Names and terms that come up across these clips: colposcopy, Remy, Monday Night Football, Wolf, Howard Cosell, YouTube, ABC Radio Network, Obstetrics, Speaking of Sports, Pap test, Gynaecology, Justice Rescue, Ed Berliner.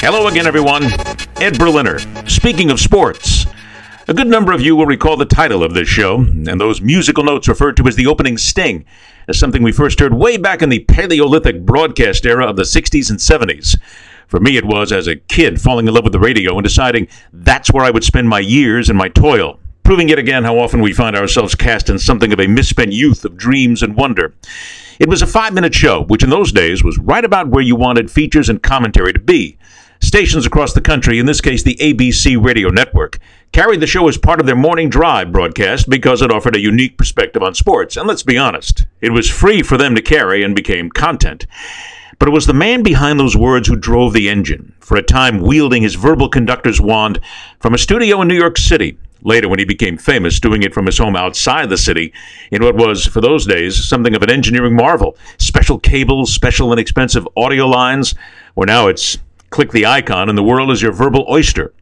Hello again, everyone. Ed Berliner, Speaking of Sports. A good number of you will recall the title of this show, and those musical notes referred to as the opening sting, as something we first heard way back in the Paleolithic broadcast era of the 60s and 70s. For me, it was as a kid falling in love with the radio and deciding that's where I would spend my years and my toil, proving yet again how often we find ourselves cast in something of a misspent youth of dreams and wonder. It was a 5-minute show, which in those days was right about where you wanted features and commentary to be. Stations across the country, in this case the ABC Radio Network, carried the show as part of their morning drive broadcast because it offered a unique perspective on sports. And let's be honest, it was free for them to carry and became content. But it was the man behind those words who drove the engine, for a time wielding his verbal conductor's wand from a studio in New York City. Later, when he became famous, doing it from his home outside the city in what was, for those days, something of an engineering marvel. Special cables, special and expensive audio lines, where now it's click the icon and the world is your verbal oyster.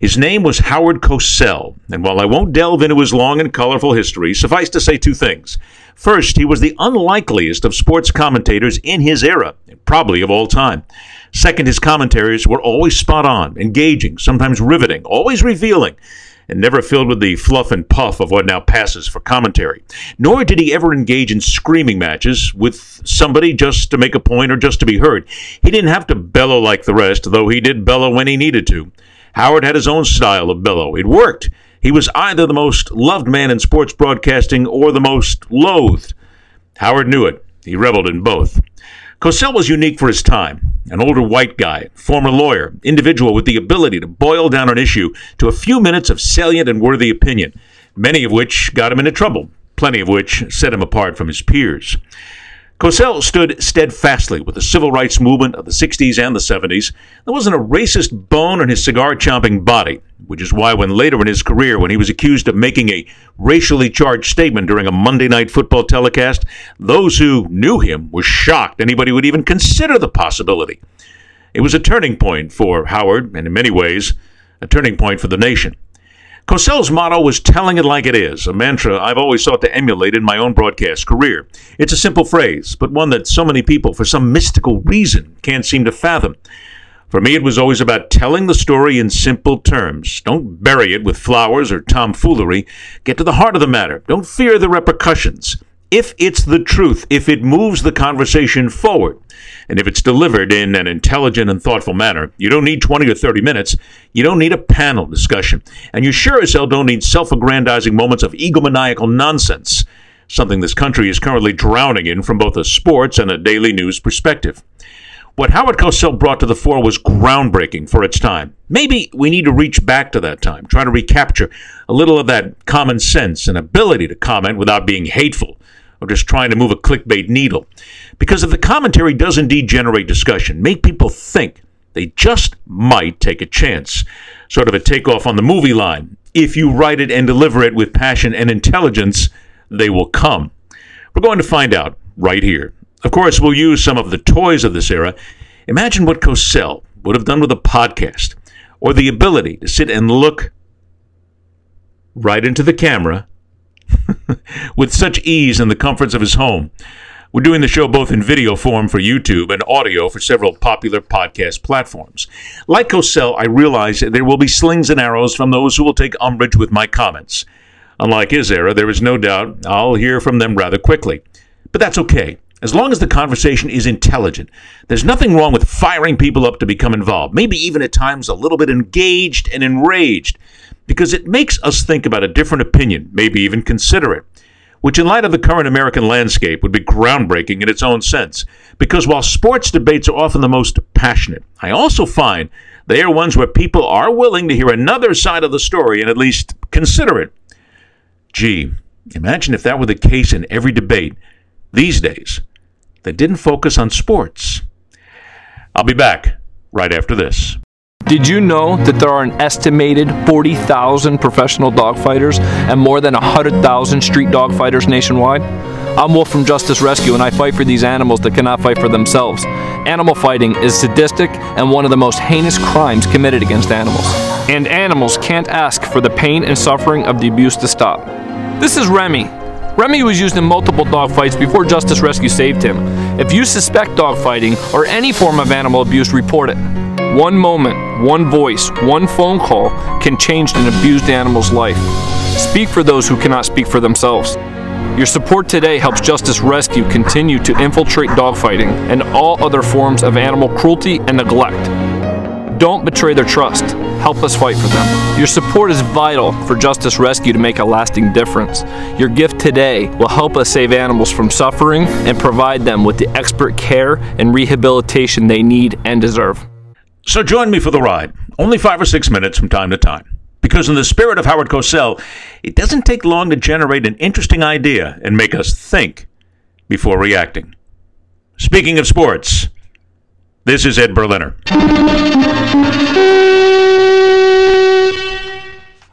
His name was Howard Cosell, and while I won't delve into his long and colorful history, suffice to say two things. First, he was the unlikeliest of sports commentators in his era, and probably of all time. Second, his commentaries were always spot on, engaging, sometimes riveting, always revealing, and never filled with the fluff and puff of what now passes for commentary. Nor did he ever engage in screaming matches with somebody just to make a point or just to be heard. He didn't have to bellow like the rest, though he did bellow when he needed to. Howard had his own style of bellow. It worked. He was either the most loved man in sports broadcasting or the most loathed. Howard knew it. He reveled in both. Cosell was unique for his time, an older white guy, former lawyer, individual with the ability to boil down an issue to a few minutes of salient and worthy opinion, many of which got him into trouble, plenty of which set him apart from his peers. Cosell stood steadfastly with the civil rights movement of the 60s and the 70s. There wasn't a racist bone in his cigar-chomping body, which is why when later in his career, when he was accused of making a racially charged statement during a Monday Night Football telecast, those who knew him were shocked anybody would even consider the possibility. It was a turning point for Howard, and in many ways, a turning point for the nation. Cosell's motto was telling it like it is, a mantra I've always sought to emulate in my own broadcast career. It's a simple phrase, but one that so many people, for some mystical reason, can't seem to fathom. For me, it was always about telling the story in simple terms. Don't bury it with flowers or tomfoolery. Get to the heart of the matter. Don't fear the repercussions. If it's the truth, if it moves the conversation forward, and if it's delivered in an intelligent and thoughtful manner, you don't need 20 or 30 minutes. You don't need a panel discussion. And you sure as hell don't need self-aggrandizing moments of egomaniacal nonsense, something this country is currently drowning in from both a sports and a daily news perspective. What Howard Cosell brought to the fore was groundbreaking for its time. Maybe we need to reach back to that time, try to recapture a little of that common sense and ability to comment without being hateful or just trying to move a clickbait needle. Because if the commentary does indeed generate discussion, make people think, they just might take a chance. Sort of a takeoff on the movie line. If you write it and deliver it with passion and intelligence, they will come. We're going to find out right here. Of course, we'll use some of the toys of this era. Imagine what Cosell would have done with a podcast, or the ability to sit and look right into the camera with such ease in the comforts of his home. We're doing the show both in video form for YouTube and audio for several popular podcast platforms. Like Cosell, I realize there will be slings and arrows from those who will take umbrage with my comments. Unlike his era, there is no doubt I'll hear from them rather quickly. But that's okay. As long as the conversation is intelligent, there's nothing wrong with firing people up to become involved, maybe even at times a little bit engaged and enraged, because it makes us think about a different opinion, maybe even consider it, which in light of the current American landscape would be groundbreaking in its own sense, because while sports debates are often the most passionate, I also find they are ones where people are willing to hear another side of the story and at least consider it. Gee, imagine if that were the case in every debate these days that didn't focus on sports. I'll be back right after this. Did you know that there are an estimated 40,000 professional dogfighters and more than 100,000 street dogfighters nationwide? I'm Wolf from Justice Rescue, and I fight for these animals that cannot fight for themselves. Animal fighting is sadistic and one of the most heinous crimes committed against animals. And animals can't ask for the pain and suffering of the abuse to stop. This is Remy. Remy was used in multiple dogfights before Justice Rescue saved him. If you suspect dogfighting or any form of animal abuse, report it. One moment, one voice, one phone call can change an abused animal's life. Speak for those who cannot speak for themselves. Your support today helps Justice Rescue continue to infiltrate dogfighting and all other forms of animal cruelty and neglect. Don't betray their trust. Help us fight for them. Your support is vital for Justice Rescue to make a lasting difference. Your gift today will help us save animals from suffering and provide them with the expert care and rehabilitation they need and deserve. So join me for the ride, only 5 or 6 minutes from time to time. Because in the spirit of Howard Cosell, it doesn't take long to generate an interesting idea and make us think before reacting. Speaking of sports, this is Ed Berliner.